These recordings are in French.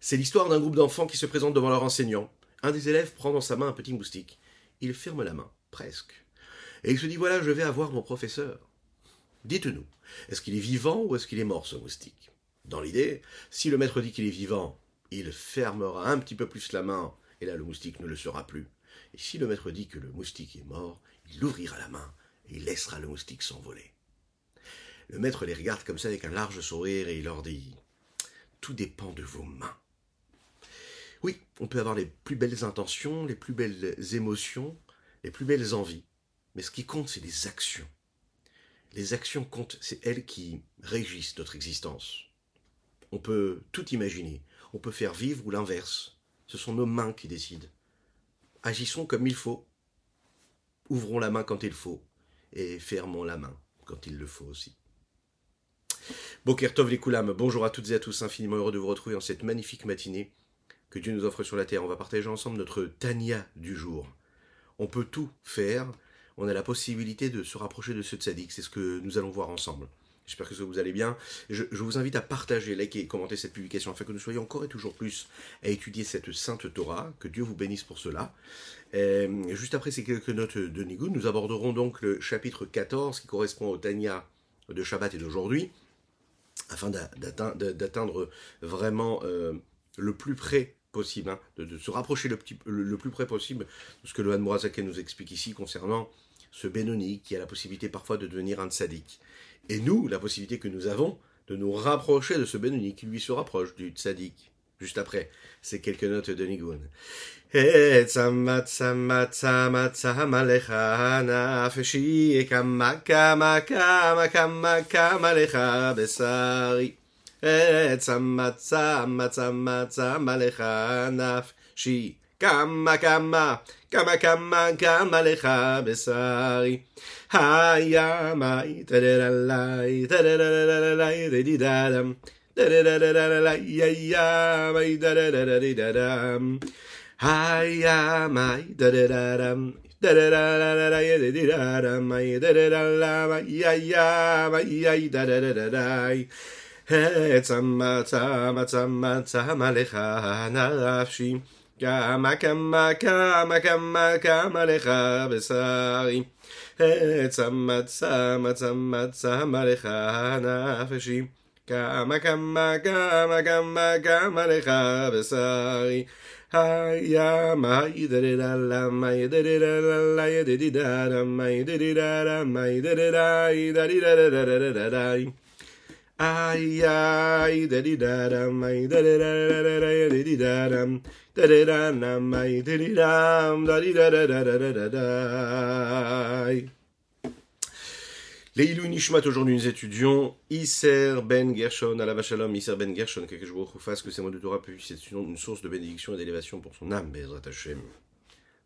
C'est l'histoire d'un groupe d'enfants qui se présentent devant leur enseignant. Un des élèves prend dans sa main un petit moustique. Il ferme la main, presque. Et il se dit « Voilà, je vais avoir mon professeur. » Dites-nous, est-ce qu'il est vivant ou est-ce qu'il est mort ce moustique? Dans l'idée, si le maître dit qu'il est vivant, il fermera un petit peu plus la main et là le moustique ne le sera plus. Et si le maître dit que le moustique est mort, il ouvrira la main et il laissera le moustique s'envoler. Le maître les regarde comme ça avec un large sourire et il leur dit « Tout dépend de vos mains. » Oui, on peut avoir les plus belles intentions, les plus belles émotions, les plus belles envies. Mais ce qui compte, c'est les actions. Les actions comptent, c'est elles qui régissent notre existence. On peut tout imaginer, on peut faire vivre ou l'inverse. Ce sont nos mains qui décident. Agissons comme il faut. Ouvrons la main quand il faut et fermons la main quand il le faut aussi. Boker Tov les Koulam, bonjour à toutes et à tous, infiniment heureux de vous retrouver en cette magnifique matinée que Dieu nous offre sur la terre. On va partager ensemble notre Tanya du jour. On peut tout faire, on a la possibilité de se rapprocher de ce Tzadik, c'est ce que nous allons voir ensemble. J'espère que vous allez bien. Je vous invite à partager, liker et commenter cette publication afin que nous soyons encore et toujours plus à étudier cette sainte Torah. Que Dieu vous bénisse pour cela. Et juste après ces quelques notes de Nigun, nous aborderons donc le chapitre 14 qui correspond au Tanya de Shabbat et d'aujourd'hui afin d'atteindre vraiment le plus près possible, hein, de se rapprocher le plus près possible de ce que le Hanmourazaké nous explique ici concernant ce Benoni qui a la possibilité parfois de devenir un Tzadik. Et nous, la possibilité que nous avons de nous rapprocher de ce Benoni qui lui se rapproche du Tzadik. Juste après ces quelques notes de Nigun. Kama kama kama kama kama lecha besari hayamai tadadadadadai didadam tadadadadadai hayamai tadadadadadam hayamai tadadadam tadadadadadai didadam hayamai tadadadadadai tzama tzama tzama tzama lecha nafshi Kama kama kama kama kama lecha besari, tzama tzama tzama tzama lecha nafshi. Kama kama kama kama kama lecha besari, hayama yederala yederala yedidara yedidara yedidara yedidara. Aïe, dadidaram, aïe, dadidaram, dadidaram, aïe, dadidaram, dadidadadadadadadai. Les Ilou Nishmat, aujourd'hui nous étudions Yetser ben Gershon, Alav Shalom, Yetser ben Gershon, que je vous refasse que ces mots de Torah puissent être une source de bénédiction et d'élévation pour son âme, Bezrat Hashem.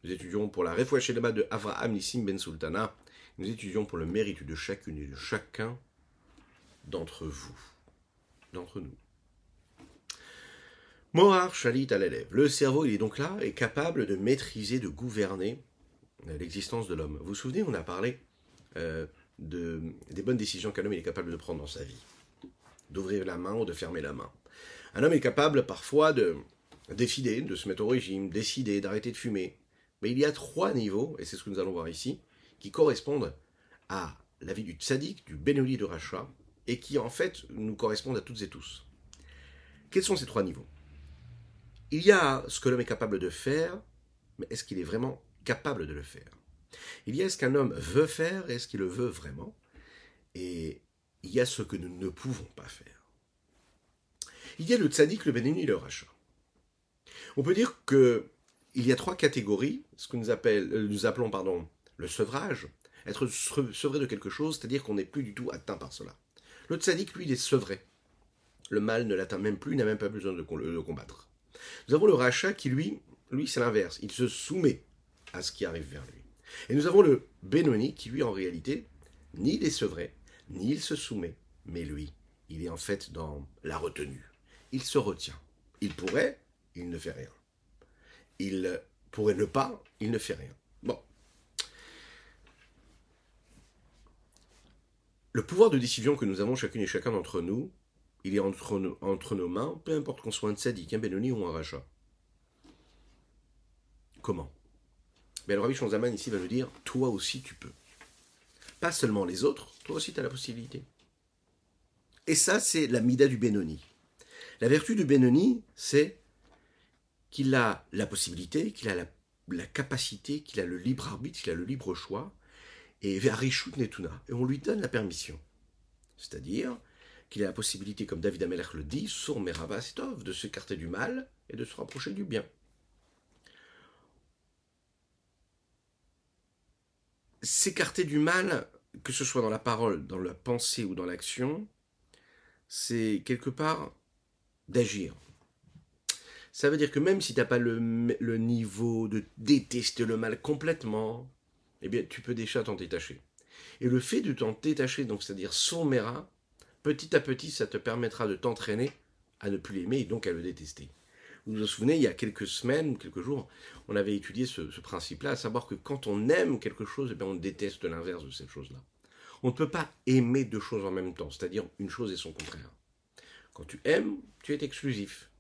Nous étudions pour la Refoua Shelema de Avraham Nissim ben Sultana, nous étudions pour le mérite de chacune et de chacun d'entre vous, d'entre nous. Mohar Shalit à l'élève. Le cerveau, il est donc là, est capable de maîtriser, de gouverner l'existence de l'homme. Vous vous souvenez, on a parlé des bonnes décisions qu'un homme est capable de prendre dans sa vie. D'ouvrir la main ou de fermer la main. Un homme est capable parfois de décider, de se mettre au régime, décider, d'arrêter de fumer. Mais il y a trois niveaux, et c'est ce que nous allons voir ici, qui correspondent à la vie du Tzadik, du Benoni de Racha, et qui, en fait, nous correspondent à toutes et tous. Quels sont ces trois niveaux? Il y a ce que l'homme est capable de faire, mais est-ce qu'il est vraiment capable de le faire? Il y a ce qu'un homme veut faire, est-ce qu'il le veut vraiment? Et il y a ce que nous ne pouvons pas faire. Il y a le Tzadik, le Benoni, le Racha. On peut dire qu'il y a trois catégories, ce que nous appelons le sevrage, être sevré de quelque chose, c'est-à-dire qu'on n'est plus du tout atteint par cela. Le Tzadik, lui, il est sevré. Le mal ne l'atteint même plus, il n'a même pas besoin de le combattre. Nous avons le Racha qui, lui c'est l'inverse. Il se soumet à ce qui arrive vers lui. Et nous avons le Benoni qui, lui, en réalité, ni il est sevré, ni il se soumet. Mais lui, il est en fait dans la retenue. Il se retient. Il pourrait, il ne fait rien. Il pourrait ne pas, il ne fait rien. Bon. Le pouvoir de décision que nous avons chacune et chacun d'entre nous, il est entre nos mains, peu importe qu'on soit un Tzadik, un Benoni ou un Racha. Comment? Mais le Rabbi Shneur Zalman ici va nous dire, toi aussi tu peux. Pas seulement les autres, toi aussi tu as la possibilité. Et ça, c'est la mida du Benoni. La vertu du Benoni, c'est qu'il a la possibilité, qu'il a la capacité, qu'il a le libre arbitre, qu'il a le libre choix, et Varishut Netuna, et on lui donne la permission. C'est-à-dire qu'il a la possibilité, comme David Amelach le dit, sur Meravastov, de s'écarter du mal et de se rapprocher du bien. S'écarter du mal, que ce soit dans la parole, dans la pensée ou dans l'action, c'est quelque part d'agir. Ça veut dire que même si tu n'as pas le niveau de détester le mal complètement, eh bien tu peux déjà t'en détacher. Et le fait de t'en détacher, donc c'est-à-dire somera, petit à petit, ça te permettra de t'entraîner à ne plus l'aimer et donc à le détester. Vous vous souvenez, il y a quelques semaines, quelques jours, on avait étudié ce principe-là, à savoir que quand on aime quelque chose, eh bien on déteste l'inverse de cette chose-là. On ne peut pas aimer deux choses en même temps, c'est-à-dire une chose et son contraire. Quand tu aimes, tu es exclusif.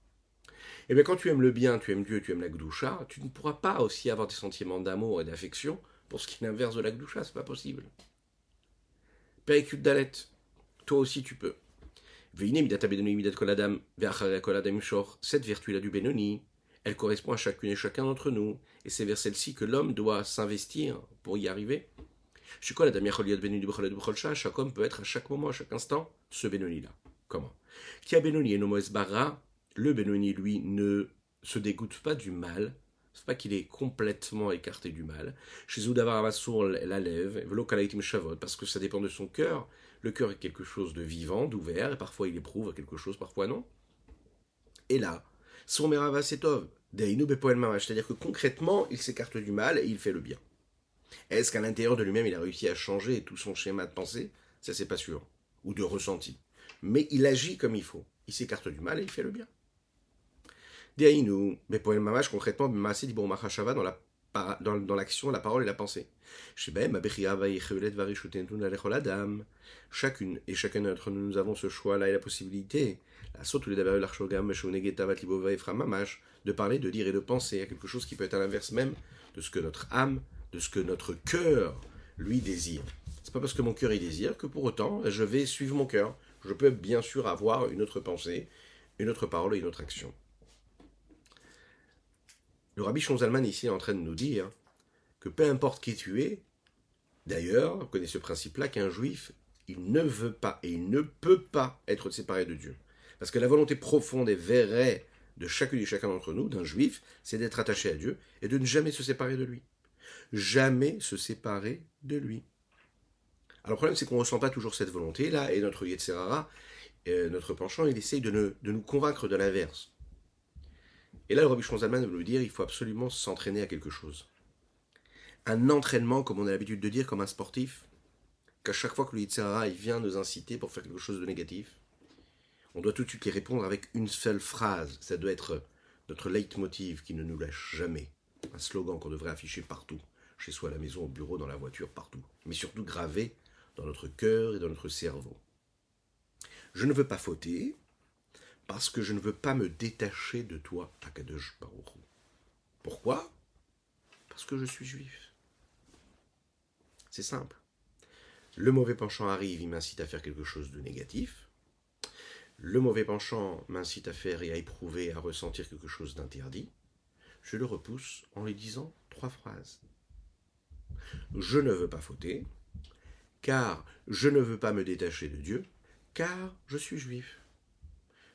Et bien quand tu aimes le bien, tu aimes Dieu, tu aimes la Gdoucha, tu ne pourras pas aussi avoir des sentiments d'amour et d'affection pour ce qui est l'inverse de la Gdoucha, c'est pas possible. Pérek Dalet, toi aussi tu peux. Cette vertu-là du Benoni, elle correspond à chacune et chacun d'entre nous, et c'est vers celle-ci que l'homme doit s'investir pour y arriver. Chaque homme peut être à chaque moment, à chaque instant, ce Benoni-là. Comment? Qui a Benoni et Nomoes Barra, le Benoni, lui, ne se dégoûte pas du mal, c'est pas qu'il est complètement écarté du mal. Chez Oudavar Amasour, la lève, parce que ça dépend de son cœur. Le cœur est quelque chose de vivant, d'ouvert, et parfois il éprouve quelque chose, parfois non. Et là, son merava setov, deinu bepoel mamash, c'est-à-dire que concrètement, il s'écarte du mal et il fait le bien. Est-ce qu'à l'intérieur de lui-même, il a réussi à changer tout son schéma de pensée? Ça, c'est pas sûr, ou de ressenti. Mais il agit comme il faut. Il s'écarte du mal et il fait le bien. Deinu bepoel mamash, concrètement, b'maaseh dibor machashava, dans l'action, la parole et la pensée. Chacune et chacun d'entre nous, nous avons ce choix-là et la possibilité de parler, de dire et de penser à quelque chose qui peut être à l'inverse même de ce que notre âme, de ce que notre cœur lui désire. C'est pas parce que mon cœur y désire que pour autant je vais suivre mon cœur. Je peux bien sûr avoir une autre pensée, une autre parole et une autre action. Le Rabbi Shneur Zalman ici est en train de nous dire que peu importe qui tu es, d'ailleurs, on connaît ce principe-là, qu'un juif, il ne veut pas et il ne peut pas être séparé de Dieu. Parce que la volonté profonde et vraie de chacune et chacun d'entre nous, d'un juif, c'est d'être attaché à Dieu et de ne jamais se séparer de lui. Jamais se séparer de lui. Alors le problème, c'est qu'on ne ressent pas toujours cette volonté-là, et notre Yetser hara, notre penchant, il essaye de nous convaincre de l'inverse. Et là, le Rabbi Shneur Zalman veut nous dire qu'il faut absolument s'entraîner à quelque chose. Un entraînement, comme on a l'habitude de dire, comme un sportif, qu'à chaque fois que le Yetser hara vient nous inciter pour faire quelque chose de négatif, on doit tout de suite y répondre avec une seule phrase. Ça doit être notre leitmotiv qui ne nous lâche jamais. Un slogan qu'on devrait afficher partout, chez soi, à la maison, au bureau, dans la voiture, partout. Mais surtout gravé dans notre cœur et dans notre cerveau. Je ne veux pas fauter, parce que je ne veux pas me détacher de toi, Akadosh Baruchou. Pourquoi? Parce que je suis juif. C'est simple. Le mauvais penchant arrive, il m'incite à faire quelque chose de négatif. Le mauvais penchant m'incite à faire et à éprouver, à ressentir quelque chose d'interdit. Je le repousse en lui disant trois phrases. Je ne veux pas fauter, car je ne veux pas me détacher de Dieu, car je suis juif.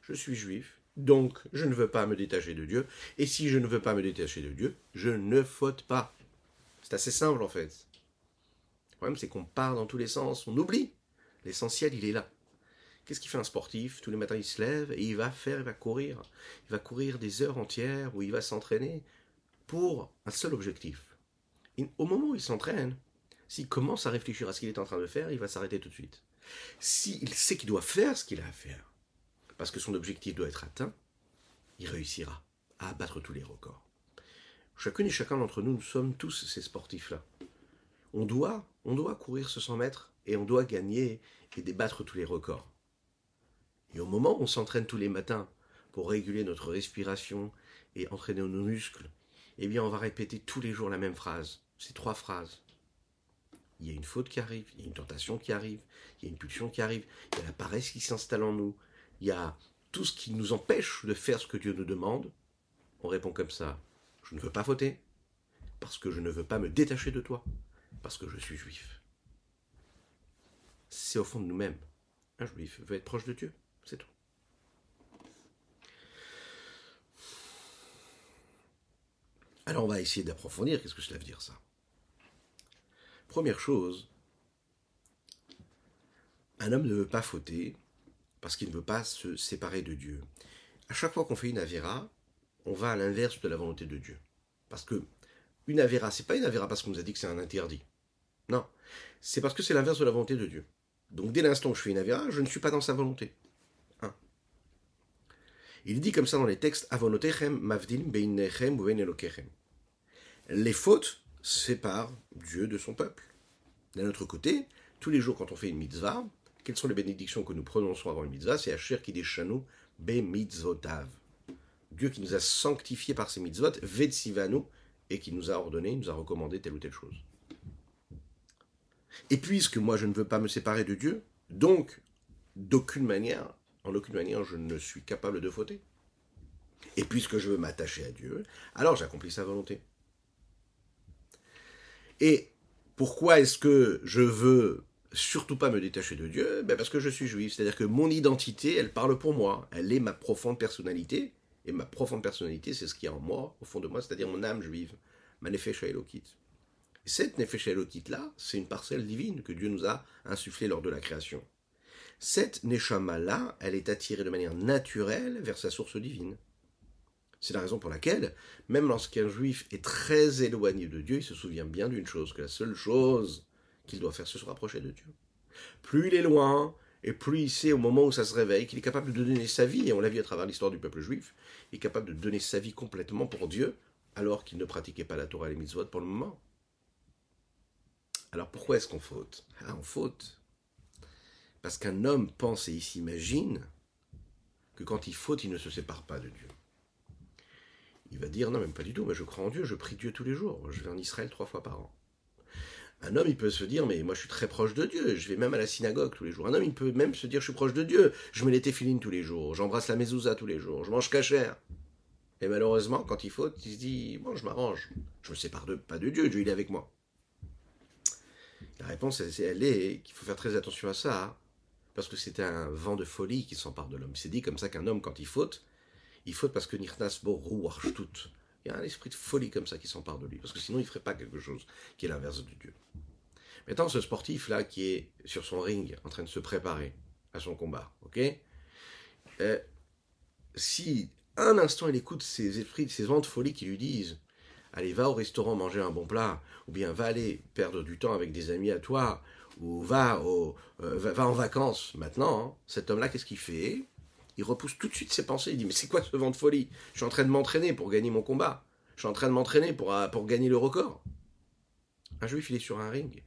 Je suis juif, donc je ne veux pas me détacher de Dieu. Et si je ne veux pas me détacher de Dieu, je ne faute pas. C'est assez simple en fait. Le problème c'est qu'on part dans tous les sens, on oublie. L'essentiel il est là. Qu'est-ce qu'il fait un sportif? Tous les matins il se lève et il va courir. Il va courir des heures entières où il va s'entraîner pour un seul objectif. Et au moment où il s'entraîne, s'il commence à réfléchir à ce qu'il est en train de faire, il va s'arrêter tout de suite. S'il sait qu'il doit faire ce qu'il a à faire, parce que son objectif doit être atteint, il réussira à abattre tous les records. Chacune et chacun d'entre nous, nous sommes tous ces sportifs-là. On doit courir ce 100 mètres et on doit gagner et débattre tous les records. Et au moment où on s'entraîne tous les matins pour réguler notre respiration et entraîner nos muscles, eh bien on va répéter tous les jours la même phrase, ces trois phrases. Il y a une faute qui arrive, il y a une tentation qui arrive, il y a une pulsion qui arrive, il y a la paresse qui s'installe en nous, il y a tout ce qui nous empêche de faire ce que Dieu nous demande. On répond comme ça, je ne veux pas fauter, parce que je ne veux pas me détacher de toi, parce que je suis juif. C'est au fond de nous-mêmes. Un juif veut être proche de Dieu, c'est tout. Alors on va essayer d'approfondir, qu'est-ce que cela veut dire ça ? Première chose, un homme ne veut pas fauter parce qu'il ne veut pas se séparer de Dieu. À chaque fois qu'on fait une avéra, on va à l'inverse de la volonté de Dieu. Parce que une avéra, c'est pas une avéra parce qu'on nous a dit que c'est un interdit. Non, c'est parce que c'est l'inverse de la volonté de Dieu. Donc dès l'instant où je fais une avéra, je ne suis pas dans sa volonté. Hein. Il dit comme ça dans les textes, Avonotechem mavdim beinechem ou benelokechem. Les fautes séparent Dieu de son peuple. D'un autre côté, tous les jours quand on fait une mitzvah, quelles sont les bénédictions que nous prononçons avant une mitzvah? C'est Asher qui déchanou be mitzvotav. Dieu qui nous a sanctifiés par ses mitzvot, vetsivanu, et qui nous a ordonné, nous a recommandé telle ou telle chose. Et puisque moi je ne veux pas me séparer de Dieu, donc en aucune manière je ne suis capable de fauter. Et puisque je veux m'attacher à Dieu, alors j'accomplis sa volonté. Et pourquoi est-ce que je veux surtout pas me détacher de Dieu? Parce que je suis juif, c'est-à-dire que mon identité, elle parle pour moi, elle est ma profonde personnalité, et ma profonde personnalité, c'est ce qu'il y a en moi, au fond de moi, c'est-à-dire mon âme juive, ma Nefesh Elokit. Et cette Nefesh Elokit-là, c'est une parcelle divine que Dieu nous a insufflée lors de la création. Cette Neshama-là, elle est attirée de manière naturelle vers sa source divine. C'est la raison pour laquelle, même lorsqu'un juif est très éloigné de Dieu, il se souvient bien d'une chose, que la seule chose qu'il doit faire, c'est se rapprocher de Dieu. Plus il est loin, et plus il sait au moment où ça se réveille, qu'il est capable de donner sa vie, et on l'a vu à travers l'histoire du peuple juif, il est capable de donner sa vie complètement pour Dieu, alors qu'il ne pratiquait pas la Torah et les mitzvot pour le moment. Alors pourquoi est-ce qu'on faute? On faute parce qu'un homme pense et s'imagine que quand il faute, il ne se sépare pas de Dieu. Il va dire, non, même pas du tout, mais je crois en Dieu, je prie Dieu tous les jours, je vais en Israël 3 fois par an. Un homme, il peut se dire, mais moi je suis très proche de Dieu, je vais même à la synagogue tous les jours. Un homme, il peut même se dire, je suis proche de Dieu, je mets les téfilines tous les jours, j'embrasse la mezouza tous les jours, je mange cachère. Et malheureusement, quand il faut, il se dit, bon, je m'arrange, je me sépare pas de Dieu, Dieu il est avec moi. La réponse, elle est qu'il faut faire très attention à ça, hein, parce que c'est un vent de folie qui s'empare de l'homme. C'est dit comme ça qu'un homme, quand il faute, il faut parce que Nirnas bo Rouarchtout. Il y a un esprit de folie comme ça qui s'empare de lui. Parce que sinon, il ne ferait pas quelque chose qui est l'inverse de Dieu. Maintenant, ce sportif-là qui est sur son ring, en train de se préparer à son combat, okay, si un instant il écoute ces esprits, ces vents de folie qui lui disent « Allez, va au restaurant manger un bon plat » ou bien « Va aller perdre du temps avec des amis à toi » ou « Va en vacances maintenant », hein, cet homme-là, qu'est-ce qu'il fait ? Il repousse tout de suite ses pensées, il dit « Mais c'est quoi ce vent de folie? Je suis en train de m'entraîner pour gagner mon combat. Je suis en train de m'entraîner pour gagner le record. » Un juif, il est sur un ring.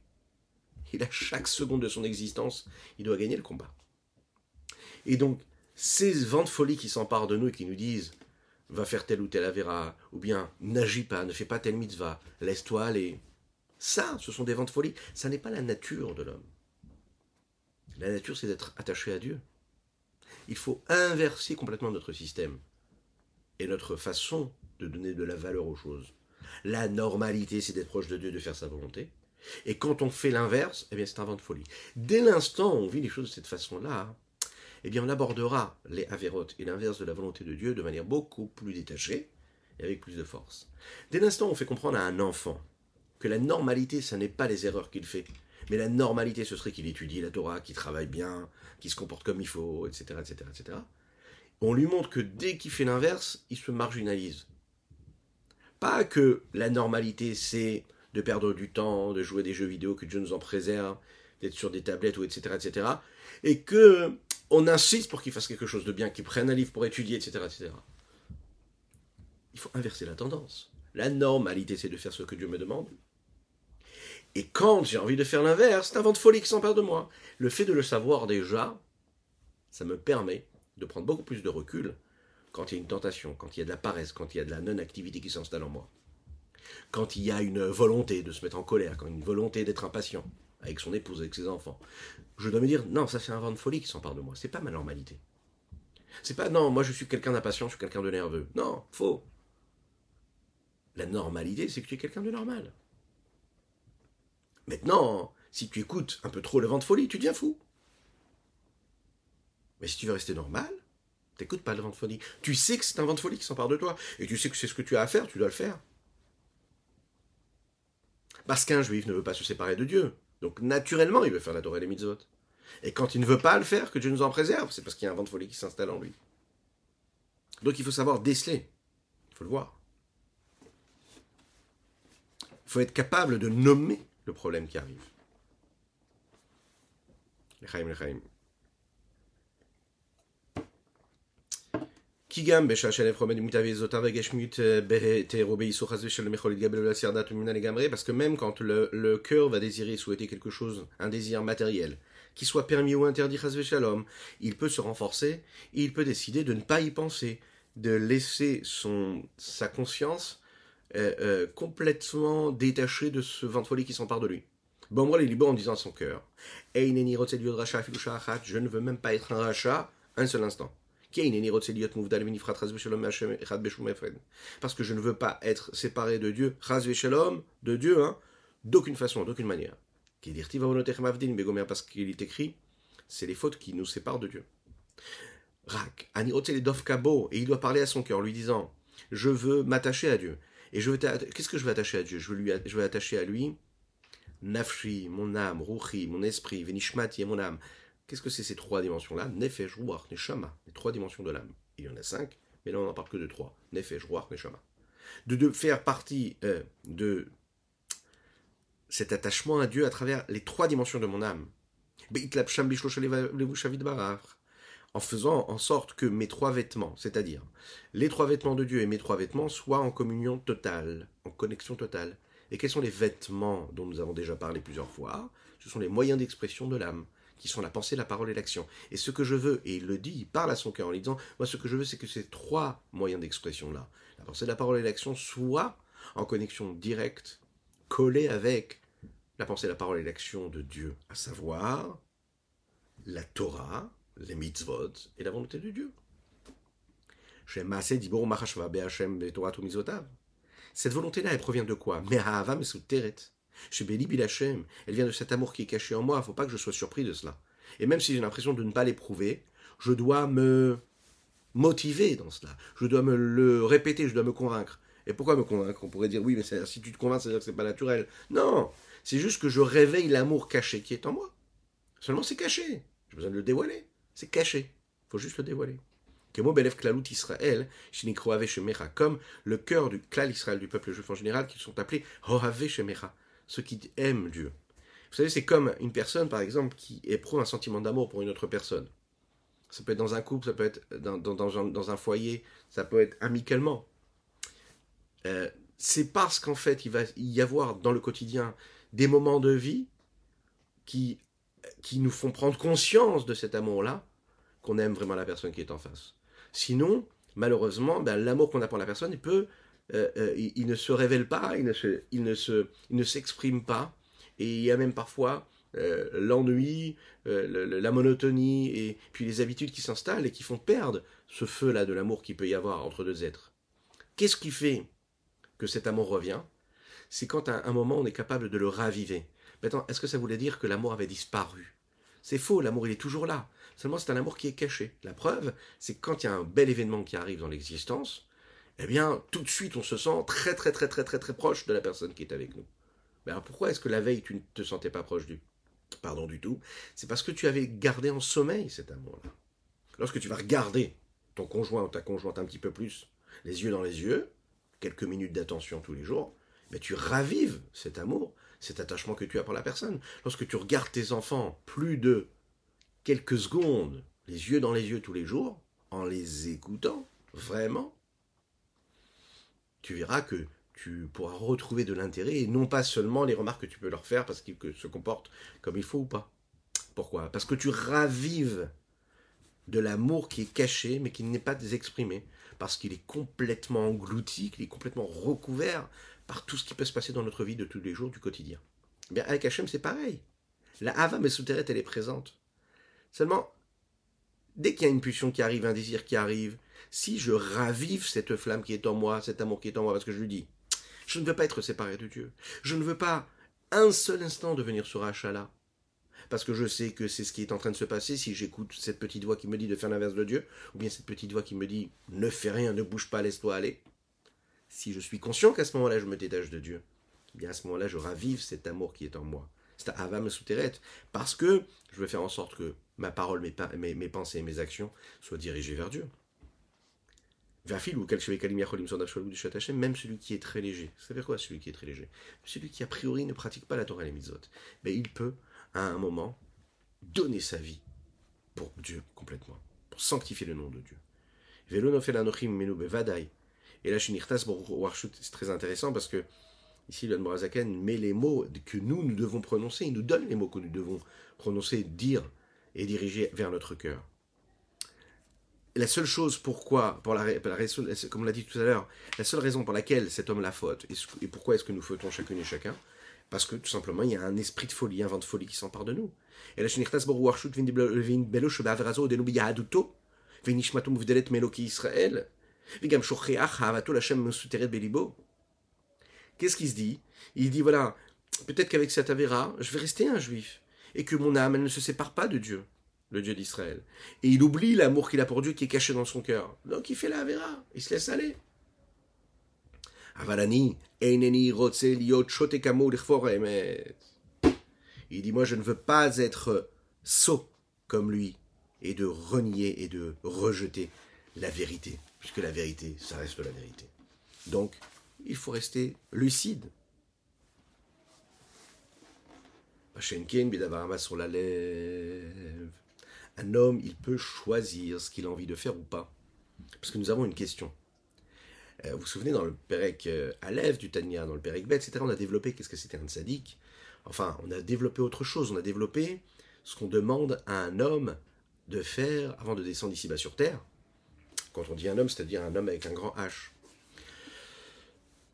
Il a chaque seconde de son existence, il doit gagner le combat. Et donc, ces vents de folie qui s'emparent de nous et qui nous disent « Va faire tel ou tel avéra » ou bien « N'agis pas, ne fais pas tel mitzvah, laisse-toi aller. » Ça, ce sont des vents de folie. Ça n'est pas la nature de l'homme. La nature, c'est d'être attaché à Dieu. Il faut inverser complètement notre système et notre façon de donner de la valeur aux choses. La normalité, c'est d'être proche de Dieu, de faire sa volonté. Et quand on fait l'inverse, eh bien c'est un vent de folie. Dès l'instant où on vit les choses de cette façon-là, eh bien on abordera les avérotes et l'inverse de la volonté de Dieu de manière beaucoup plus détachée et avec plus de force. Dès l'instant où on fait comprendre à un enfant que la normalité, ce n'est pas les erreurs qu'il fait, mais la normalité, ce serait qu'il étudie la Torah, qu'il travaille bien, qu'il se comporte comme il faut, etc., etc., etc. On lui montre que dès qu'il fait l'inverse, il se marginalise. Pas que la normalité, c'est de perdre du temps, de jouer des jeux vidéo, que Dieu nous en préserve, d'être sur des tablettes, ou etc., etc. Et qu'on insiste pour qu'il fasse quelque chose de bien, qu'il prenne un livre pour étudier, etc., etc. Il faut inverser la tendance. La normalité, c'est de faire ce que Dieu me demande. Et quand j'ai envie de faire l'inverse, c'est un vent de folie qui s'empare de moi. Le fait de le savoir déjà, ça me permet de prendre beaucoup plus de recul quand il y a une tentation, quand il y a de la paresse, quand il y a de la non-activité qui s'installe en moi, quand il y a une volonté de se mettre en colère, quand il y a une volonté d'être impatient avec son épouse, avec ses enfants, je dois me dire, non, ça c'est un vent de folie qui s'empare de moi, c'est pas ma normalité. C'est pas, non, moi je suis quelqu'un d'impatient, je suis quelqu'un de nerveux. Non, faux. La normalité, c'est que tu es quelqu'un de normal. Maintenant, si tu écoutes un peu trop le vent de folie, tu deviens fou. Mais si tu veux rester normal, t'écoutes pas le vent de folie. Tu sais que c'est un vent de folie qui s'empare de toi. Et tu sais que c'est ce que tu as à faire, tu dois le faire. Parce qu'un juif ne veut pas se séparer de Dieu. Donc naturellement, il veut faire la Torah et les Mitzvot. Et quand il ne veut pas le faire, que Dieu nous en préserve, c'est parce qu'il y a un vent de folie qui s'installe en lui. Donc il faut savoir déceler. Il faut le voir. Il faut être capable de nommer le problème qui arrive. Lechaïm, lechaïm. Kigam becha shelef romed mutavi zotav geshmut beterobei isochas shel mechol gabel la sirdat mina legamre, parce que même quand le cœur va désirer et souhaiter quelque chose, un désir matériel, qu'il soit permis ou interdit chas vechalom, il peut se renforcer, il peut décider de ne pas y penser, de laisser sa conscience complètement détaché de ce vent de folie qui s'empare de lui. Bon, moi, il est bon en disant à son cœur, je ne veux même pas être un racha un seul instant. Parce que je ne veux pas être séparé de Dieu, de Dieu, hein, d'aucune façon, d'aucune manière. Parce qu'il est écrit, c'est les fautes qui nous séparent de Dieu. Et il doit parler à son cœur, lui disant, je veux m'attacher à Dieu. Et qu'est-ce que je veux attacher à Dieu? Je veux attacher à lui Nafshi, mon âme, Rouhi, mon esprit, Venishmati, mon âme. Qu'est-ce que c'est ces trois dimensions-là? Nefesh, Rouh, Neshama, les trois dimensions de l'âme. Il y en a cinq, mais là on n'en parle que de trois. Nefesh, Rouh, Neshama. De faire partie de cet attachement à Dieu à travers les trois dimensions de mon âme. En faisant en sorte que mes trois vêtements, c'est-à-dire les trois vêtements de Dieu et mes trois vêtements, soient en communion totale, en connexion totale. Et quels sont les vêtements dont nous avons déjà parlé plusieurs fois? Ce sont les moyens d'expression de l'âme, qui sont la pensée, la parole et l'action. Et ce que je veux, et il le dit, il parle à son cœur en lui disant, moi ce que je veux c'est que ces trois moyens d'expression-là, la pensée, la parole et l'action, soient en connexion directe, collée avec la pensée, la parole et l'action de Dieu, à savoir la Torah, les mitzvot et la volonté de Dieu. Cette volonté-là, elle provient de quoi? Elle vient de cet amour qui est caché en moi, il ne faut pas que je sois surpris de cela. Et même si j'ai l'impression de ne pas l'éprouver, je dois me motiver dans cela, je dois me le répéter, je dois me convaincre. Et pourquoi me convaincre? On pourrait dire, oui, mais si tu te convaincs, ça veut dire que ce n'est pas naturel. Non, c'est juste que je réveille l'amour caché qui est en moi. Seulement c'est caché, j'ai besoin de le dévoiler. C'est caché, il faut juste le dévoiler. Comme le cœur du klal Israël, du peuple juif en général, qui sont appelés Hohave Shemecha, ceux qui aiment Dieu. Vous savez, c'est comme une personne, par exemple, qui éprouve un sentiment d'amour pour une autre personne. Ça peut être dans un couple, ça peut être dans un foyer, ça peut être amicalement. C'est parce qu'en fait, il va y avoir dans le quotidien des moments de vie qui nous font prendre conscience de cet amour-là, qu'on aime vraiment la personne qui est en face. Sinon, malheureusement, l'amour qu'on a pour la personne, il ne se révèle pas, il ne s'exprime pas, et il y a même parfois l'ennui, la monotonie, et puis les habitudes qui s'installent et qui font perdre ce feu-là de l'amour qu'il peut y avoir entre deux êtres. Qu'est-ce qui fait que cet amour revient? C'est quand à un moment, on est capable de le raviver. Maintenant, est-ce que ça voulait dire que l'amour avait disparu? C'est faux, l'amour il est toujours là. Seulement c'est un amour qui est caché. La preuve, c'est que quand il y a un bel événement qui arrive dans l'existence, eh bien, tout de suite on se sent très très très très très très proche de la personne qui est avec nous. Mais alors pourquoi est-ce que la veille tu ne te sentais pas proche du tout? C'est parce que tu avais gardé en sommeil cet amour-là. Lorsque tu vas regarder ton conjoint ou ta conjointe un petit peu plus, les yeux dans les yeux, quelques minutes d'attention tous les jours, mais tu ravives cet amour, cet attachement que tu as pour la personne. Lorsque tu regardes tes enfants plus de quelques secondes, les yeux dans les yeux tous les jours, en les écoutant, vraiment, tu verras que tu pourras retrouver de l'intérêt et non pas seulement les remarques que tu peux leur faire parce qu'ils se comportent comme il faut ou pas. Pourquoi? Parce que tu ravives de l'amour qui est caché, mais qui n'est pas exprimé, parce qu'il est complètement englouti, qu'il est complètement recouvert par tout ce qui peut se passer dans notre vie de tous les jours, du quotidien. Eh bien, avec Hachem, c'est pareil. La Hava Mesuteret, elle est présente. Seulement, dès qu'il y a une pulsion qui arrive, un désir qui arrive, si je ravive cette flamme qui est en moi, cet amour qui est en moi, parce que je lui dis, je ne veux pas être séparé de Dieu, je ne veux pas un seul instant devenir sur Racha, parce que je sais que c'est ce qui est en train de se passer si j'écoute cette petite voix qui me dit de faire l'inverse de Dieu, ou bien cette petite voix qui me dit « ne fais rien, ne bouge pas, laisse-toi aller ». Si je suis conscient qu'à ce moment-là, je me détache de Dieu, eh bien à ce moment-là, je ravive cet amour qui est en moi. C'est à Hava Mesuteret, parce que je veux faire en sorte que ma parole, mes pensées et mes actions soient dirigées vers Dieu. Même celui qui est très léger. Ça veut dire quoi, celui qui est très léger? Celui qui, a priori, ne pratique pas la Torah et les Mitzvot. Mais il peut, à un moment, donner sa vie pour Dieu complètement, pour sanctifier le nom de Dieu. Et là, c'est très intéressant parce que, ici, le Admor HaZaken met les mots que nous devons prononcer, il nous donne les mots que nous devons prononcer, dire et diriger vers notre cœur. La seule chose pourquoi, comme on l'a dit tout à l'heure, la seule raison pour laquelle cet homme la faute, et pourquoi est-ce que nous fautons chacune et chacun, parce que tout simplement il y a un esprit de folie, un vent de folie qui s'empare de nous. Et la Shnirtas Boru Warshut Vin Belosh Bavrazo de Nubi Yahaduto, Vinishmatum Vdelet Meloki Israël, Vigam Shocheach Havato Lachem Musuteret Belibo. Qu'est-ce qu'il se dit? Il dit voilà, peut-être qu'avec cette avéra, je vais rester un juif, et que mon âme elle ne se sépare pas de Dieu, le Dieu d'Israël. Et il oublie l'amour qu'il a pour Dieu qui est caché dans son cœur. Donc il fait la avéra, il se laisse aller. Avalani, Eineni rotse liot shotekamo lichforemet. Il dit, moi je ne veux pas être sot comme lui, et de renier et de rejeter la vérité, puisque la vérité, ça reste la vérité. Donc, il faut rester lucide. Pashenken bidavarama sur la lève. Un homme, il peut choisir ce qu'il a envie de faire ou pas. Parce que nous avons une question. Vous vous souvenez, dans le Pérek Aleph du Tanya, dans le Pérek B, etc., on a développé qu'est-ce que c'était un Tzadik. Enfin, on a développé autre chose. On a développé ce qu'on demande à un homme de faire avant de descendre ici-bas sur Terre. Quand on dit un homme, c'est-à-dire un homme avec un grand H.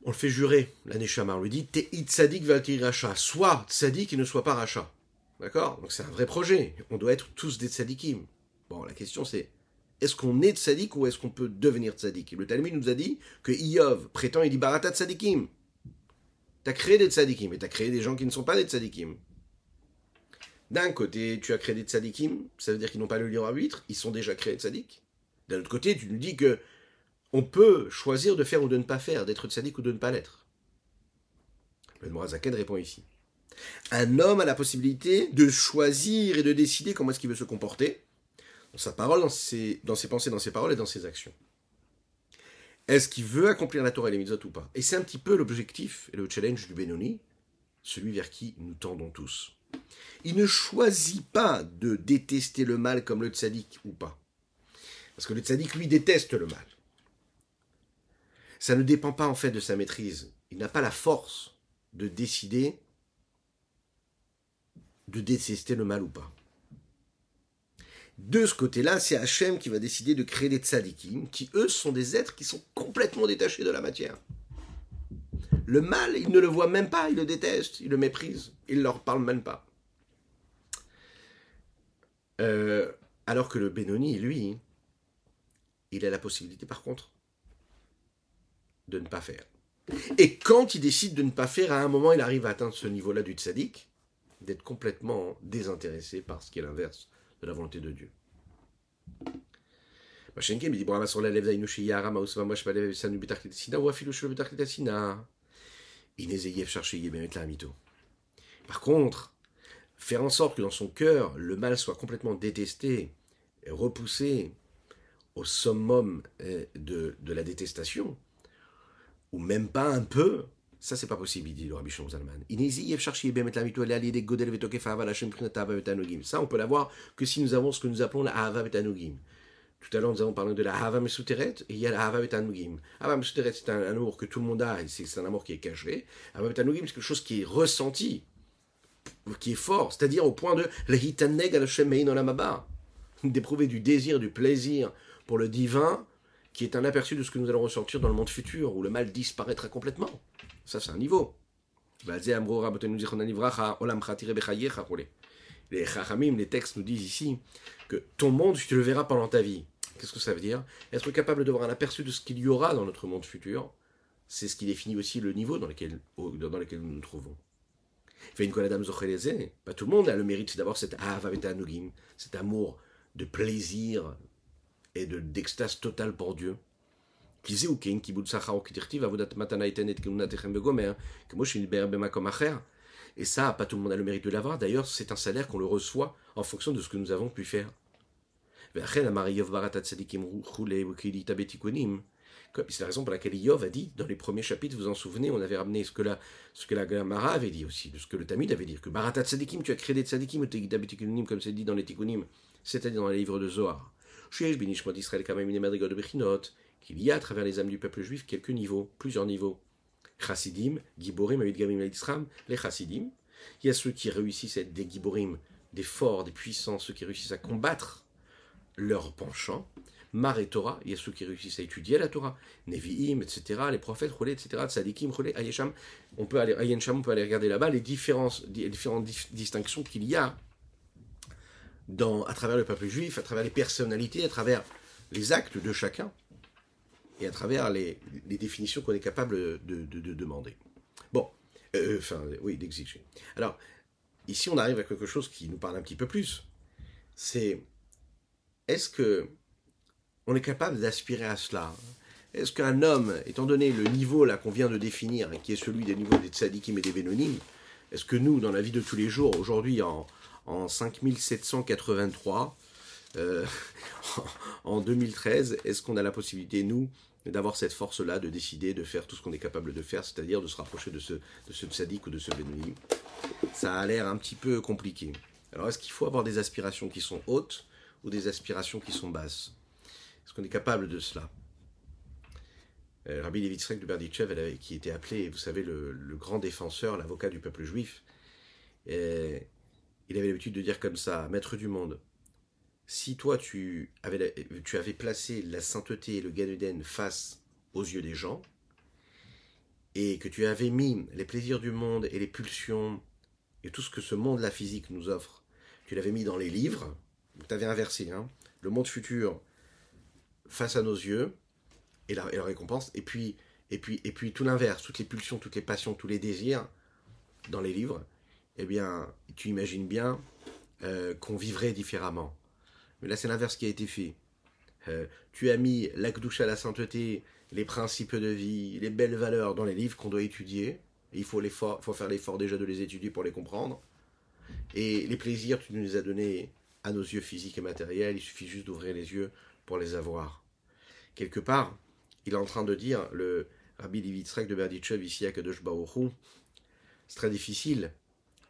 On le fait jurer, la Neshama, on lui dit « T'es tzadik valti racha », soit tzadik et ne soit pas racha. D'accord? Donc c'est un vrai projet, on doit être tous des tzadikim. Bon, la question c'est, est-ce qu'on est tzadik ou est-ce qu'on peut devenir tzadik? Le Talmud nous a dit que Iyov prétend, il dit « Barata tzadikim ». T'as créé des tzadikim, et t'as créé des gens qui ne sont pas des tzadikim. D'un côté, tu as créé des tzadikim, ça veut dire qu'ils n'ont pas le libre arbitre, ils sont déjà créés tzadik. D'un autre côté, tu nous dis que on peut choisir de faire ou de ne pas faire, d'être tzadik ou de ne pas l'être. Le Admor HaZaken répond ici. Un homme a la possibilité de choisir et de décider comment est-ce qu'il veut se comporter, dans sa parole, dans ses pensées, dans ses paroles et dans ses actions. Est-ce qu'il veut accomplir la Torah et les Mitzvot ou pas? Et c'est un petit peu l'objectif et le challenge du Benoni, celui vers qui nous tendons tous. Il ne choisit pas de détester le mal comme le tzadik ou pas. Parce que le tzadik, lui, déteste le mal. Ça ne dépend pas en fait de sa maîtrise. Il n'a pas la force de décider de détester le mal ou pas. De ce côté-là, c'est Hachem qui va décider de créer des tzadikim, qui eux sont des êtres qui sont complètement détachés de la matière. Le mal, il ne le voit même pas, il le déteste, il le méprise, il ne leur parle même pas. Alors que le Benoni, lui, il a la possibilité par contre de ne pas faire. Et quand il décide de ne pas faire, à un moment, il arrive à atteindre ce niveau-là du tzadik, d'être complètement désintéressé par ce qui est l'inverse de la volonté de Dieu. Machenke me dit, bon, sur la lève d'Aïnouchi Yara, Maousma, moi, je vais aller vers Butarklitasina, ou Afilou, je Butarklitasina. Inézeyev, chercher Yébémet la mito. Par contre, faire en sorte que dans son cœur, le mal soit complètement détesté, et repoussé au summum de la détestation, ou même pas un peu, ça c'est pas possible, dit le Rabbi Shneur Zalman. Ça on peut l'avoir que si nous avons ce que nous appelons la Ahava betanugim. Tout à l'heure nous avons parlé de la Ahava mesuteret, et il y a la Ahava betanugim. Ahava mesuteret c'est un amour que tout le monde a, et c'est un amour qui est caché. Ahava betanugim c'est quelque chose qui est ressenti, qui est fort, c'est-à-dire au point de l'hitaneg al Hashem mein olam haba. d'éprouver du désir, du plaisir pour le divin, qui est un aperçu de ce que nous allons ressentir dans le monde futur, où le mal disparaîtra complètement. Ça, c'est un niveau. Les Chachamim, les textes nous disent ici que ton monde, tu le verras pendant ta vie. Qu'est-ce que ça veut dire? Être capable d'avoir un aperçu de ce qu'il y aura dans notre monde futur, c'est ce qui définit aussi le niveau dans lequel nous nous trouvons. Pas tout le monde a le mérite d'avoir cet cet amour de plaisir et d'extase totale pour Dieu. Et ça, pas tout le monde a le mérite de l'avoir. D'ailleurs, c'est un salaire qu'on le reçoit en fonction de ce que nous avons pu faire. C'est la raison pour laquelle Yov a dit, dans les premiers chapitres, vous vous en souvenez, on avait ramené ce que la Gemara avait dit aussi, de ce que le Talmud avait dit, que Baratat Tzadikim, tu as créé des Tzadikim, comme c'est dit dans les Tikounim, c'est-à-dire dans les livres de Zohar. Qu'il y a à travers les âmes du peuple juif quelques niveaux, plusieurs niveaux. Chassidim, Giborim, les Chassidim, il y a ceux qui réussissent à être des Giborim, des forts, des puissants, ceux qui réussissent à combattre leur penchant. Mar et Torah, il y a ceux qui réussissent à étudier la Torah. Nevi'im, etc., les prophètes, Rolé, etc., Tzadikim, Rolé, Ayesham. On peut aller regarder là-bas les différentes distinctions qu'il y a à travers le peuple juif, à travers les personnalités, à travers les actes de chacun, et à travers les définitions qu'on est capable de demander. Bon, d'exiger. Alors, ici on arrive à quelque chose qui nous parle un petit peu plus. C'est, est-ce que on est capable d'aspirer à cela? Est-ce qu'un homme, étant donné le niveau là qu'on vient de définir, qui est celui des niveaux des Tzadikim et des Benonim, est-ce que nous, dans la vie de tous les jours, aujourd'hui en 5783, en 2013, est-ce qu'on a la possibilité, nous, d'avoir cette force-là, de décider de faire tout ce qu'on est capable de faire, c'est-à-dire de se rapprocher de ce Tzadik ou de ce Benoni? Ça a l'air un petit peu compliqué. Alors, est-ce qu'il faut avoir des aspirations qui sont hautes ou des aspirations qui sont basses? Est-ce qu'on est capable de cela? Rabbi Levi Yitzchak de Berditchev, qui était appelé, vous savez, le grand défenseur, l'avocat du peuple juif, il avait l'habitude de dire comme ça, maître du monde, si toi tu avais placé la sainteté et le Gan Eden face aux yeux des gens, et que tu avais mis les plaisirs du monde et les pulsions, et tout ce que ce monde, la physique, nous offre, tu l'avais mis dans les livres, tu avais inversé, le monde futur face à nos yeux, et la récompense, et puis tout l'inverse, toutes les pulsions, toutes les passions, tous les désirs, dans les livres, eh bien, tu imagines bien qu'on vivrait différemment. Mais là, c'est l'inverse qui a été fait. Tu as mis la Gdoucha, la sainteté, les principes de vie, les belles valeurs dans les livres qu'on doit étudier. Et il faut faire l'effort déjà de les étudier pour les comprendre. Et les plaisirs, tu nous les as donnés à nos yeux physiques et matériels. Il suffit juste d'ouvrir les yeux pour les avoir. Quelque part, il est en train de dire, le Rabbi Levi Yitzchak de Berditchev, ici à Akadosh Baruchou, c'est très difficile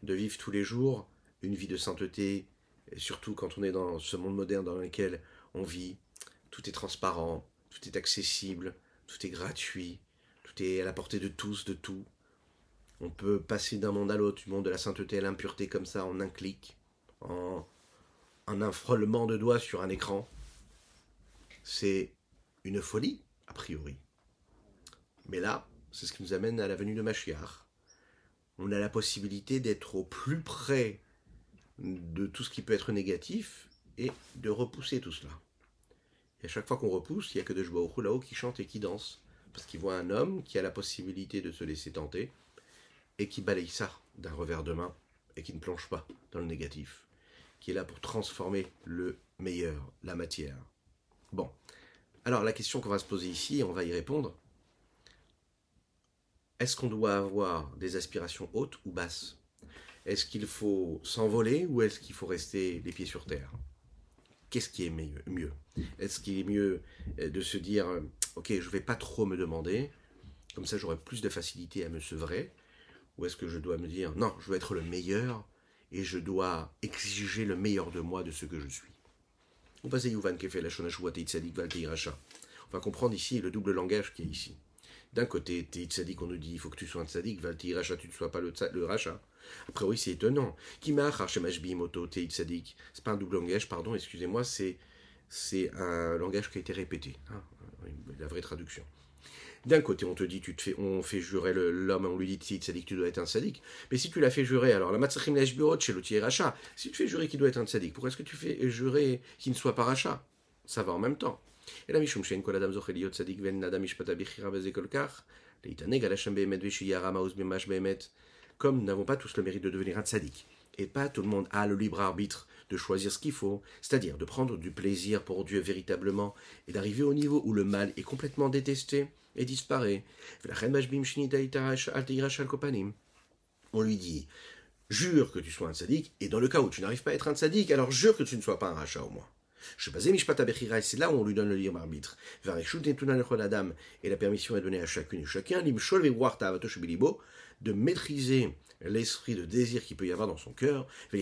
de vivre tous les jours une vie de sainteté, et surtout quand on est dans ce monde moderne dans lequel on vit, tout est transparent, tout est accessible, tout est gratuit, tout est à la portée de tous, de tout. On peut passer d'un monde à l'autre, du monde de la sainteté à l'impureté comme ça, en un clic, en un frôlement de doigts sur un écran. C'est une folie, a priori. Mais là, c'est ce qui nous amène à la venue de Machiach. On a la possibilité d'être au plus près de tout ce qui peut être négatif et de repousser tout cela. Et à chaque fois qu'on repousse, il n'y a que de Akadosh Baruchou là-haut qui chante et qui danse, parce qu'il voit un homme qui a la possibilité de se laisser tenter et qui balaye ça d'un revers de main et qui ne plonge pas dans le négatif, qui est là pour transformer le meilleur, la matière. Bon, alors la question qu'on va se poser ici, on va y répondre. Est-ce qu'on doit avoir des aspirations hautes ou basses? Est-ce qu'il faut s'envoler ou est-ce qu'il faut rester les pieds sur terre? Qu'est-ce qui est mieux? Est-ce qu'il est mieux de se dire « Ok, je ne vais pas trop me demander, comme ça j'aurai plus de facilité à me sevrer » ou est-ce que je dois me dire « Non, je veux être le meilleur et je dois exiger le meilleur de moi de ce que je suis ». On va comprendre ici le double langage qui est ici. D'un côté, t'es Tzadik, on nous dit « Il faut que tu sois un Tzadik, Valti Racha, tu ne sois pas le Racha ». A priori, c'est étonnant. Kimach Hashemashbim Oto Teit Tzadik. C'est pas un double langage, pardon, excusez-moi, c'est un langage qui a été répété. Hein, la vraie traduction. D'un côté, on te dit, on fait jurer l'homme, on lui dit, si tzadik, tu dois être un tzadik. Mais si tu l'as fait jurer, alors la matzachim lashbirot chez l'otier Racha, si tu fais jurer qu'il doit être un tzadik, pourquoi est-ce que tu fais jurer qu'il ne soit pas Racha? Ça va en même temps. Et la mishum shen kol adam zocher liyot tzadik ven adam mishpata bichira bezekol kach leitaneg al Hashem behemet veshiyara maos bemash behemet. Comme nous n'avons pas tous le mérite de devenir un tzadik, et pas tout le monde a le libre arbitre de choisir ce qu'il faut, c'est-à-dire de prendre du plaisir pour Dieu véritablement, et d'arriver au niveau où le mal est complètement détesté et disparaît. On lui dit, jure que tu sois un tzaddik, et dans le cas où tu n'arrives pas à être un tzaddik, alors jure que tu ne sois pas un rachat au moins. C'est là où on lui donne le libre arbitre. Et la permission est donnée à chacune et chacun de maîtriser l'esprit de désir qu'il peut y avoir dans son cœur et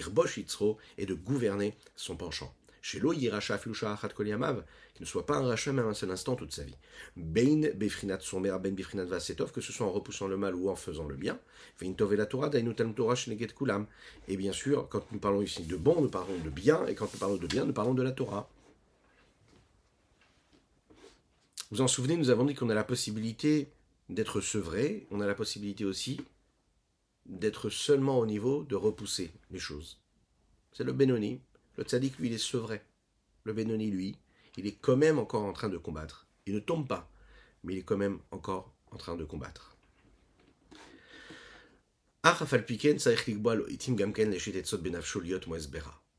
de gouverner son penchant. Chez l'eau, qui ne soit pas un rachat même un seul instant toute sa vie. Que ce soit en repoussant le mal ou en faisant le bien. Et bien sûr, quand nous parlons ici de bon, nous parlons de bien, et quand nous parlons de bien, nous parlons de la Torah. Vous en souvenez, nous avons dit qu'on a la possibilité d'être sevré, on a la possibilité aussi d'être seulement au niveau de repousser les choses. C'est le Benoni. Le tzadik, lui, il est sevré. Le Benoni, lui, il est quand même encore en train de combattre. Il ne tombe pas, mais il est quand même encore en train de combattre.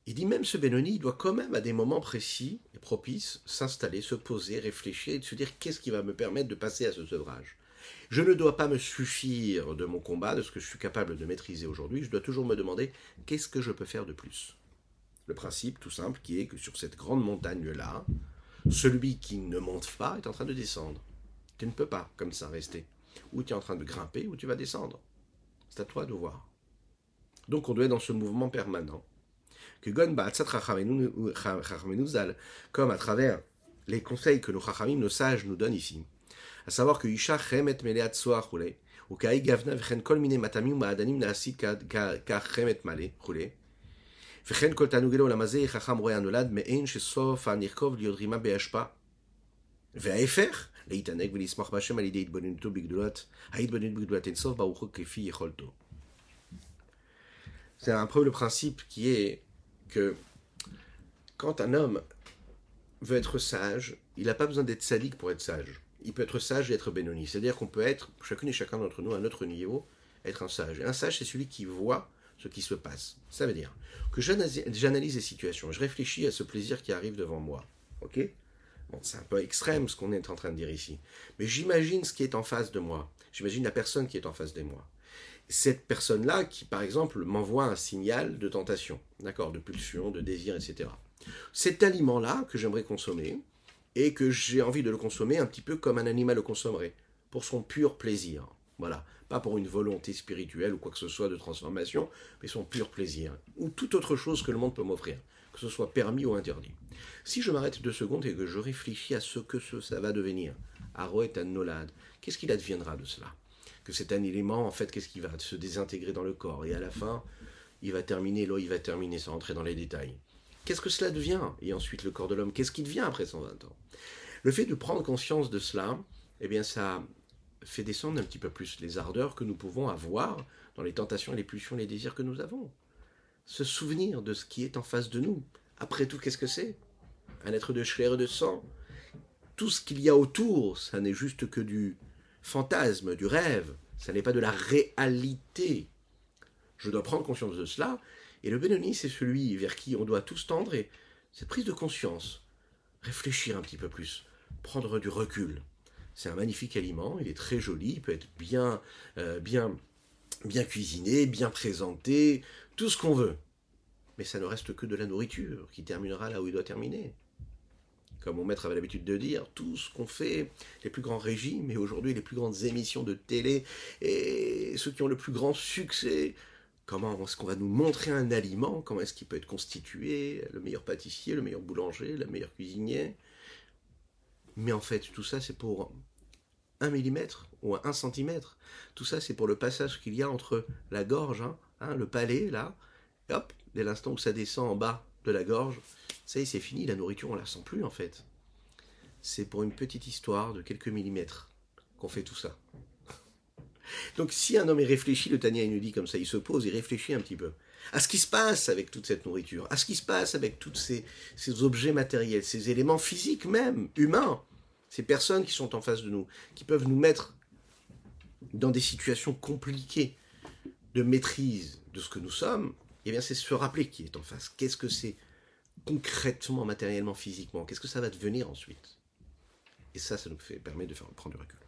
Il dit même ce Benoni, il doit quand même à des moments précis et propices s'installer, se poser, réfléchir et se dire qu'est-ce qui va me permettre de passer à ce sevrage. Je ne dois pas me suffire de mon combat, de ce que je suis capable de maîtriser aujourd'hui. Je dois toujours me demander qu'est-ce que je peux faire de plus. Le principe tout simple qui est que sur cette grande montagne-là, celui qui ne monte pas est en train de descendre. Tu ne peux pas comme ça rester. Ou tu es en train de grimper ou tu vas descendre. C'est à toi de voir. Donc on doit être dans ce mouvement permanent. Comme à travers les conseils que nos Chachamim, nos sages nous donnent ici. À savoir que Isha Chemet Meleat Soar Roulé, ou Kai Gavna Vechen Kolmine Matami ou Ma'adanim Naasid Ka Chemet Male Roulé. C'est un peu le principe qui est que quand un homme veut être sage, il n'a pas besoin d'être sadique pour être sage. Il peut être sage et être Benoni. C'est-à-dire qu'on peut être, chacune et chacun d'entre nous, à notre niveau, être un sage. Et un sage, c'est celui qui voit ce qui se passe. Ça veut dire que j'analyse les situations, je réfléchis à ce plaisir qui arrive devant moi. Ok, bon, c'est un peu extrême ce qu'on est en train de dire ici. Mais j'imagine ce qui est en face de moi. J'imagine la personne qui est en face de moi. Cette personne-là qui, par exemple, m'envoie un signal de tentation, d'accord, de pulsion, de désir, etc. Cet aliment-là que j'aimerais consommer et que j'ai envie de le consommer un petit peu comme un animal le consommerait, pour son pur plaisir. Voilà, pas pour une volonté spirituelle ou quoi que ce soit de transformation, mais son pur plaisir, ou toute autre chose que le monde peut m'offrir, que ce soit permis ou interdit. Si je m'arrête 2 secondes et que je réfléchis à ce que ça va devenir, Aroet an Nolad, qu'est-ce qu'il adviendra de cela? Que c'est un élément, en fait, qu'est-ce qui va se désintégrer dans le corps, et à la fin, il va terminer sans entrer dans les détails. Qu'est-ce que cela devient? Et ensuite, le corps de l'homme, qu'est-ce qu'il devient après 120 ans? Le fait de prendre conscience de cela, eh bien, ça fait descendre un petit peu plus les ardeurs que nous pouvons avoir dans les tentations, les pulsions, les désirs que nous avons. Se souvenir de ce qui est en face de nous. Après tout, qu'est-ce que c'est? Un être de chair et de sang. Tout ce qu'il y a autour, ça n'est juste que du fantasme, du rêve. Ça n'est pas de la réalité. Je dois prendre conscience de cela. Et le Benoni, c'est celui vers qui on doit tous tendre. Et cette prise de conscience, réfléchir un petit peu plus, prendre du recul. C'est un magnifique aliment, il est très joli, il peut être bien cuisiné, bien présenté, tout ce qu'on veut. Mais ça ne reste que de la nourriture qui terminera là où il doit terminer. Comme mon maître avait l'habitude de dire, tout ce qu'on fait, les plus grands régimes, et aujourd'hui les plus grandes émissions de télé, et ceux qui ont le plus grand succès, comment est-ce qu'on va nous montrer un aliment, comment est-ce qu'il peut être constitué, le meilleur pâtissier, le meilleur boulanger, le meilleur cuisinier. Mais en fait, tout ça, c'est pour 1 millimètre ou 1 centimètre. Tout ça, c'est pour le passage qu'il y a entre la gorge, hein, hein, le palais, là, et hop, dès l'instant où ça descend en bas de la gorge, ça y est, c'est fini, la nourriture, on la ressent plus, en fait. C'est pour une petite histoire de quelques millimètres qu'on fait tout ça. Donc, si un homme est réfléchi, le Tanya, il nous dit comme ça, il se pose, il réfléchit un petit peu à ce qui se passe avec toute cette nourriture, à ce qui se passe avec tous ces objets matériels, ces éléments physiques même, humains, ces personnes qui sont en face de nous, qui peuvent nous mettre dans des situations compliquées de maîtrise de ce que nous sommes, eh bien, c'est se rappeler qui est en face. Qu'est-ce que c'est concrètement, matériellement, physiquement? Qu'est-ce que ça va devenir ensuite? Et ça nous permet de prendre du recul.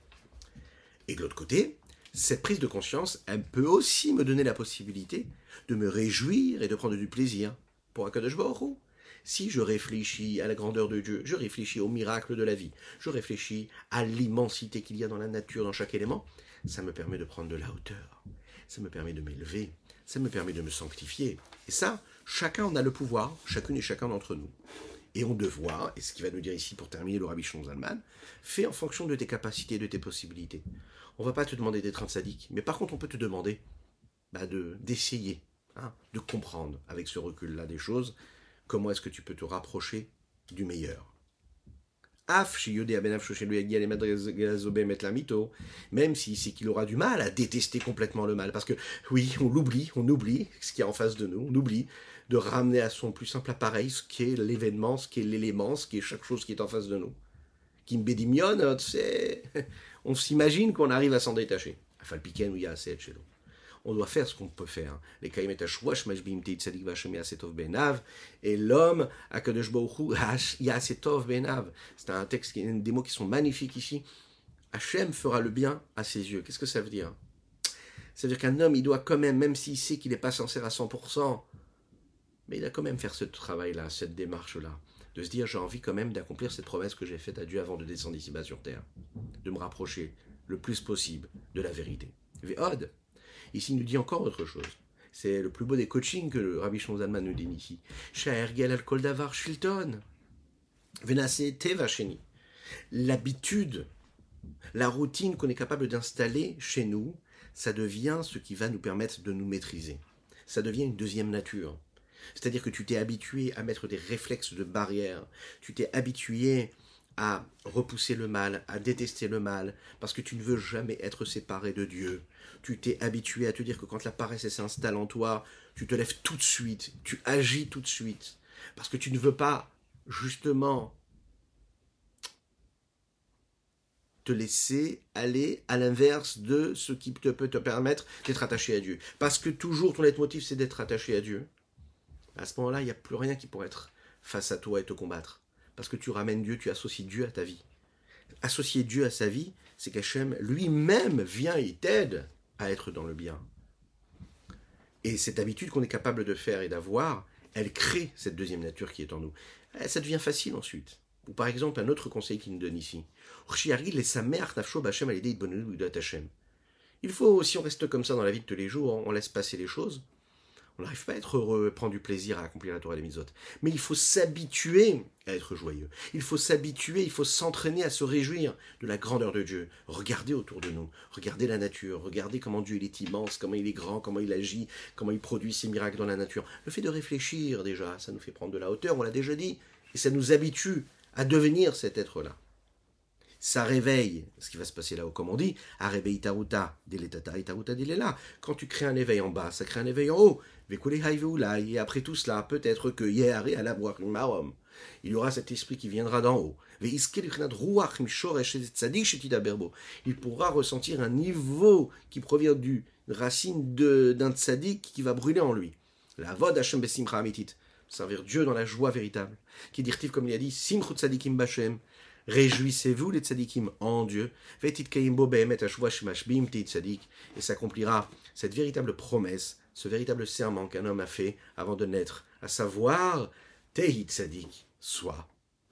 Et de l'autre côté, cette prise de conscience, elle peut aussi me donner la possibilité de me réjouir et de prendre du plaisir pour Akadosh Baruchou. Si je réfléchis à la grandeur de Dieu, je réfléchis au miracle de la vie, je réfléchis à l'immensité qu'il y a dans la nature, dans chaque élément, ça me permet de prendre de la hauteur, ça me permet de m'élever, ça me permet de me sanctifier. Et ça, chacun en a le pouvoir, chacune et chacun d'entre nous. Et on devoir, et ce qu'il va nous dire ici pour terminer le Rabbi Shneur Zalman, fais en fonction de tes capacités, de tes possibilités. On ne va pas te demander d'être un tzaddik, mais par contre on peut te demander d'essayer, hein, de comprendre avec ce recul-là des choses, comment est-ce que tu peux te rapprocher du meilleur. Même si c'est qu'il aura du mal à détester complètement le mal, parce que oui, on oublie ce qu'il y a en face de nous, on oublie de ramener à son plus simple appareil ce qu'est l'événement, ce qu'est l'élément, ce qu'est chaque chose qui est en face de nous. Kim Bedimion, c'est... On s'imagine qu'on arrive à s'en détacher. On doit faire ce qu'on peut faire. Et l'homme, c'est un texte, des mots qui sont magnifiques ici. Hachem fera le bien à ses yeux. Qu'est-ce que ça veut dire? Ça veut dire qu'un homme, il doit quand même, même s'il sait qu'il n'est pas sincère à 100%, mais il doit quand même faire ce travail-là, cette démarche-là, de se dire, j'ai envie quand même d'accomplir cette promesse que j'ai faite à Dieu avant de descendre ici-bas sur terre, de me rapprocher le plus possible de la vérité. Ve'od. Ici, il nous dit encore autre chose. C'est le plus beau des coachings que le Rabbi Shneur Zalman nous donne ici. L'habitude, la routine qu'on est capable d'installer chez nous, ça devient ce qui va nous permettre de nous maîtriser. Ça devient une deuxième nature. C'est-à-dire que tu t'es habitué à mettre des réflexes de barrière, tu t'es habitué à repousser le mal, à détester le mal, parce que tu ne veux jamais être séparé de Dieu. Tu t'es habitué à te dire que quand la paresse s'installe en toi, tu te lèves tout de suite, tu agis tout de suite, parce que tu ne veux pas, justement, te laisser aller à l'inverse de ce qui peut te permettre d'être attaché à Dieu. Parce que toujours, ton leitmotiv, c'est d'être attaché à Dieu. À ce moment-là, il n'y a plus rien qui pourrait être face à toi et te combattre. Parce que tu ramènes Dieu, tu associes Dieu à ta vie. Associer Dieu à sa vie, c'est qu'Hachem lui-même vient et t'aide à être dans le bien. Et cette habitude qu'on est capable de faire et d'avoir, elle crée cette deuxième nature qui est en nous. Ça devient facile ensuite. Ou par exemple, un autre conseil qu'il nous donne ici. Il faut, si on reste comme ça dans la vie de tous les jours, on laisse passer les choses, on n'arrive pas à être heureux, prendre du plaisir à accomplir la Torah et les Mitzvot. Mais il faut s'habituer à être joyeux. Il faut s'habituer, il faut s'entraîner à se réjouir de la grandeur de Dieu. Regardez autour de nous, regardez la nature, regardez comment Dieu il est immense, comment il est grand, comment il agit, comment il produit ses miracles dans la nature. Le fait de réfléchir déjà, ça nous fait prendre de la hauteur, on l'a déjà dit, et ça nous habitue à devenir cet être-là. Ça réveille, ce qui va se passer là-haut, comme on dit, quand tu crées un éveil en bas, ça crée un éveil en haut. Et après tout cela, peut-être que il y aura cet esprit qui viendra d'en haut. Il pourra ressentir un niveau qui provient du racine d'un tzadik qui va brûler en lui. La vod Hashem besimcha amitit, servir Dieu dans la joie véritable. Qui dit comme il a dit, simchu tzadikim b'Hashem. Réjouissez-vous les tzadikim en Dieu, et s'accomplira cette véritable promesse, ce véritable serment qu'un homme a fait avant de naître, à savoir, tehi tzadik, sois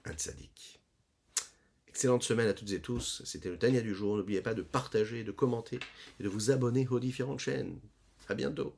un tzadik. Excellente semaine à toutes et tous, c'était le Tanya du jour, n'oubliez pas de partager, de commenter et de vous abonner aux différentes chaînes. À bientôt.